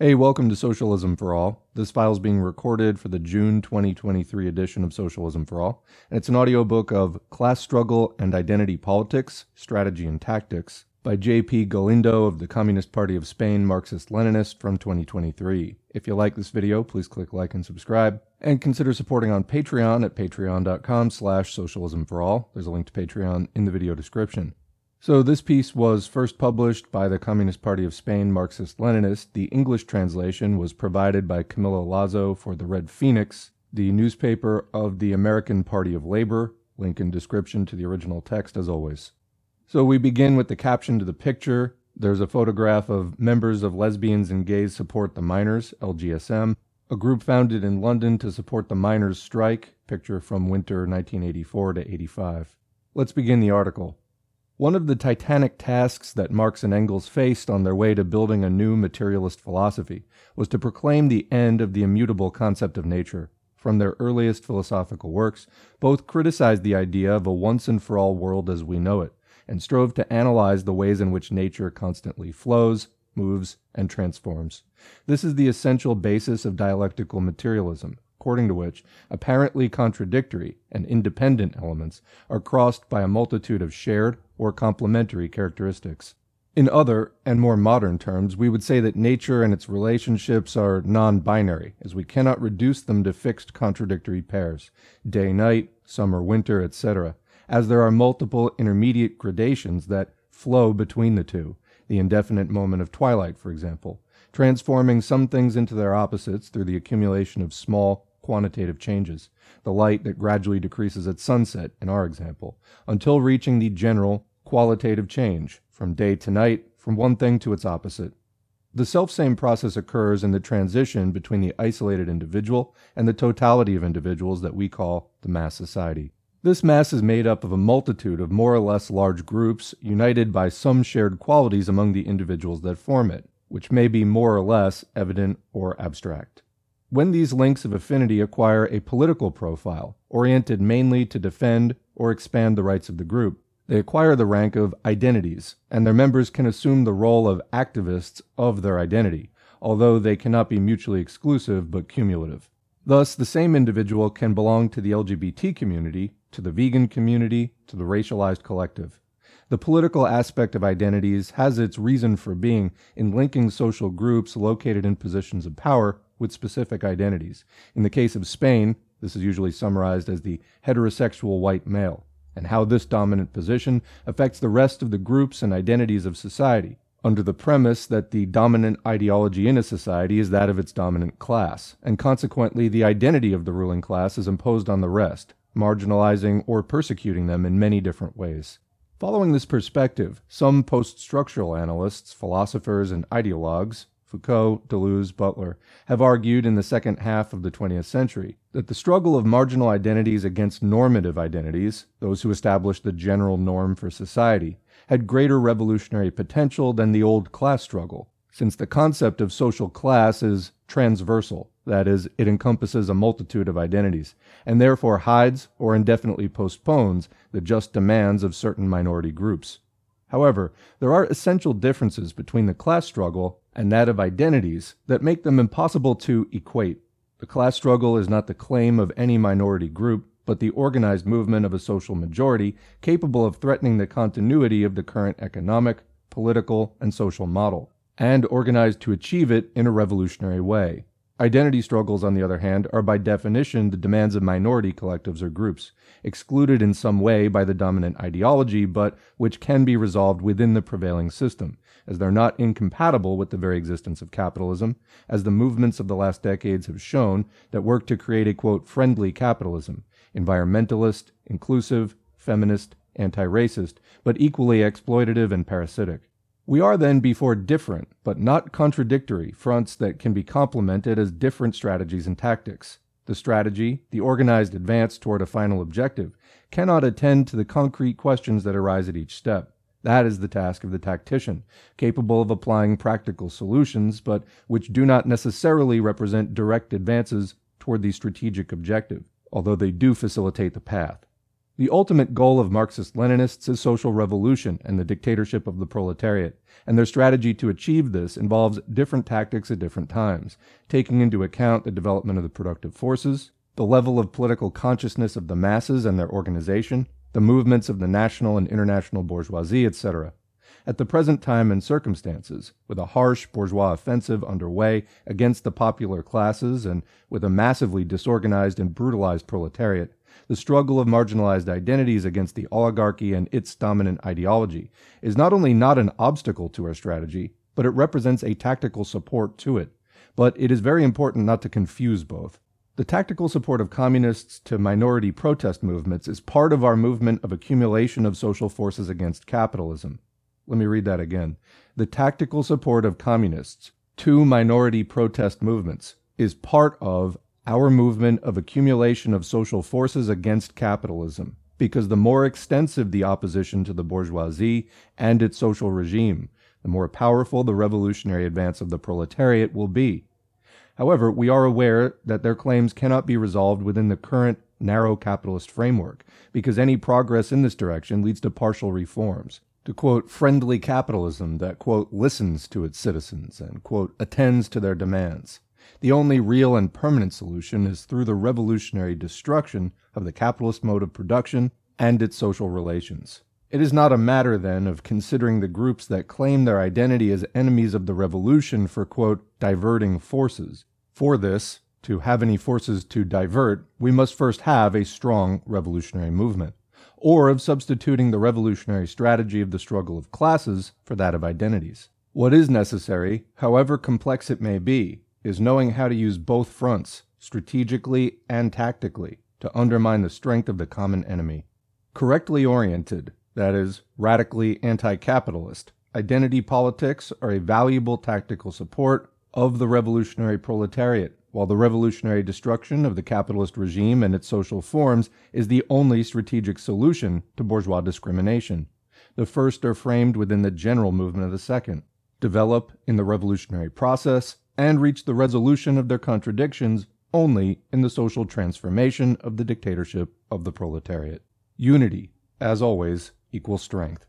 Hey, welcome to Socialism for All. This file is being recorded for the June 2023 edition of Socialism for All, and it's an audiobook of Class Struggle and Identity Politics, Strategy and Tactics by J.P. Galindo of the Communist Party of Spain, Marxist-Leninist from 2023. If you like this video, please click like and subscribe, and consider supporting on Patreon at patreon.com/socialismforall. There's a link to Patreon in the video description. So this piece was first published by the Communist Party of Spain, Marxist-Leninist. The English translation was provided by Camilla Lazo for The Red Phoenix, the newspaper of the American Party of Labor. Link in description to the original text, as always. So we begin with the caption to the picture. There's a photograph of members of Lesbians and Gays Support the Miners, LGSM, a group founded in London to support the miners' strike, picture from winter 1984 to 85. Let's begin the article. One of the titanic tasks that Marx and Engels faced on their way to building a new materialist philosophy was to proclaim the end of the immutable concept of nature. From their earliest philosophical works, both criticized the idea of a once-and-for-all world as we know it, and strove to analyze the ways in which nature constantly flows, moves, and transforms. This is the essential basis of dialectical materialism, according to which apparently contradictory and independent elements are crossed by a multitude of shared or complementary characteristics. In other and more modern terms, we would say that nature and its relationships are non-binary, as we cannot reduce them to fixed contradictory pairs, day-night, summer-winter, etc., as there are multiple intermediate gradations that flow between the two, the indefinite moment of twilight, for example, transforming some things into their opposites through the accumulation of small, quantitative changes, the light that gradually decreases at sunset, in our example, until reaching the general, qualitative change, from day to night, from one thing to its opposite. The selfsame process occurs in the transition between the isolated individual and the totality of individuals that we call the mass society. This mass is made up of a multitude of more or less large groups, united by some shared qualities among the individuals that form it, which may be more or less evident or abstract. When these links of affinity acquire a political profile, oriented mainly to defend or expand the rights of the group, they acquire the rank of identities, and their members can assume the role of activists of their identity, although they cannot be mutually exclusive but cumulative. Thus, the same individual can belong to the LGBT community, to the vegan community, to the racialized collective. The political aspect of identities has its reason for being in linking social groups located in positions of power with specific identities. In the case of Spain, this is usually summarized as the heterosexual white male, and how this dominant position affects the rest of the groups and identities of society, under the premise that the dominant ideology in a society is that of its dominant class, and consequently the identity of the ruling class is imposed on the rest, marginalizing or persecuting them in many different ways. Following this perspective, some post-structural analysts, philosophers, and ideologues, Foucault, Deleuze, Butler, have argued in the second half of the 20th century that the struggle of marginal identities against normative identities, those who established the general norm for society, had greater revolutionary potential than the old class struggle, since the concept of social class is transversal, that is, it encompasses a multitude of identities, and therefore hides or indefinitely postpones the just demands of certain minority groups. However, there are essential differences between the class struggle and that of identities that make them impossible to equate. The class struggle is not the claim of any minority group, but the organized movement of a social majority capable of threatening the continuity of the current economic, political, and social model, and organized to achieve it in a revolutionary way. Identity struggles, on the other hand, are by definition the demands of minority collectives or groups, excluded in some way by the dominant ideology, but which can be resolved within the prevailing system, as they're not incompatible with the very existence of capitalism, as the movements of the last decades have shown that work to create a, quote, friendly capitalism, environmentalist, inclusive, feminist, anti-racist, but equally exploitative and parasitic. We are then before different, but not contradictory, fronts that can be complemented as different strategies and tactics. The strategy, the organized advance toward a final objective, cannot attend to the concrete questions that arise at each step. That is the task of the tactician, capable of applying practical solutions, but which do not necessarily represent direct advances toward the strategic objective, although they do facilitate the path. The ultimate goal of Marxist-Leninists is social revolution and the dictatorship of the proletariat, and their strategy to achieve this involves different tactics at different times, taking into account the development of the productive forces, the level of political consciousness of the masses and their organization, the movements of the national and international bourgeoisie, etc. At the present time and circumstances, with a harsh bourgeois offensive underway against the popular classes and with a massively disorganized and brutalized proletariat, the struggle of marginalized identities against the oligarchy and its dominant ideology is not only not an obstacle to our strategy, but it represents a tactical support to it. But it is very important not to confuse both. The tactical support of communists to minority protest movements is part of our movement of accumulation of social forces against capitalism. Let me read that again. The tactical support of communists to minority protest movements is part of our movement of accumulation of social forces against capitalism, because the more extensive the opposition to the bourgeoisie and its social regime, the more powerful the revolutionary advance of the proletariat will be. However, we are aware that their claims cannot be resolved within the current narrow capitalist framework, because any progress in this direction leads to partial reforms. To quote, friendly capitalism that, quote, listens to its citizens and, quote, attends to their demands. The only real and permanent solution is through the revolutionary destruction of the capitalist mode of production and its social relations. It is not a matter, then, of considering the groups that claim their identity as enemies of the revolution for, quote, diverting forces. For this, to have any forces to divert, we must first have a strong revolutionary movement, or of substituting the revolutionary strategy of the struggle of classes for that of identities. What is necessary, however complex it may be, is knowing how to use both fronts, strategically and tactically, to undermine the strength of the common enemy. Correctly oriented, that is, radically anti-capitalist, identity politics are a valuable tactical support of the revolutionary proletariat, while the revolutionary destruction of the capitalist regime and its social forms is the only strategic solution to bourgeois discrimination. The first are framed within the general movement of the second, develop in the revolutionary process, and reach the resolution of their contradictions only in the social transformation of the dictatorship of the proletariat. Unity, as always, equals strength.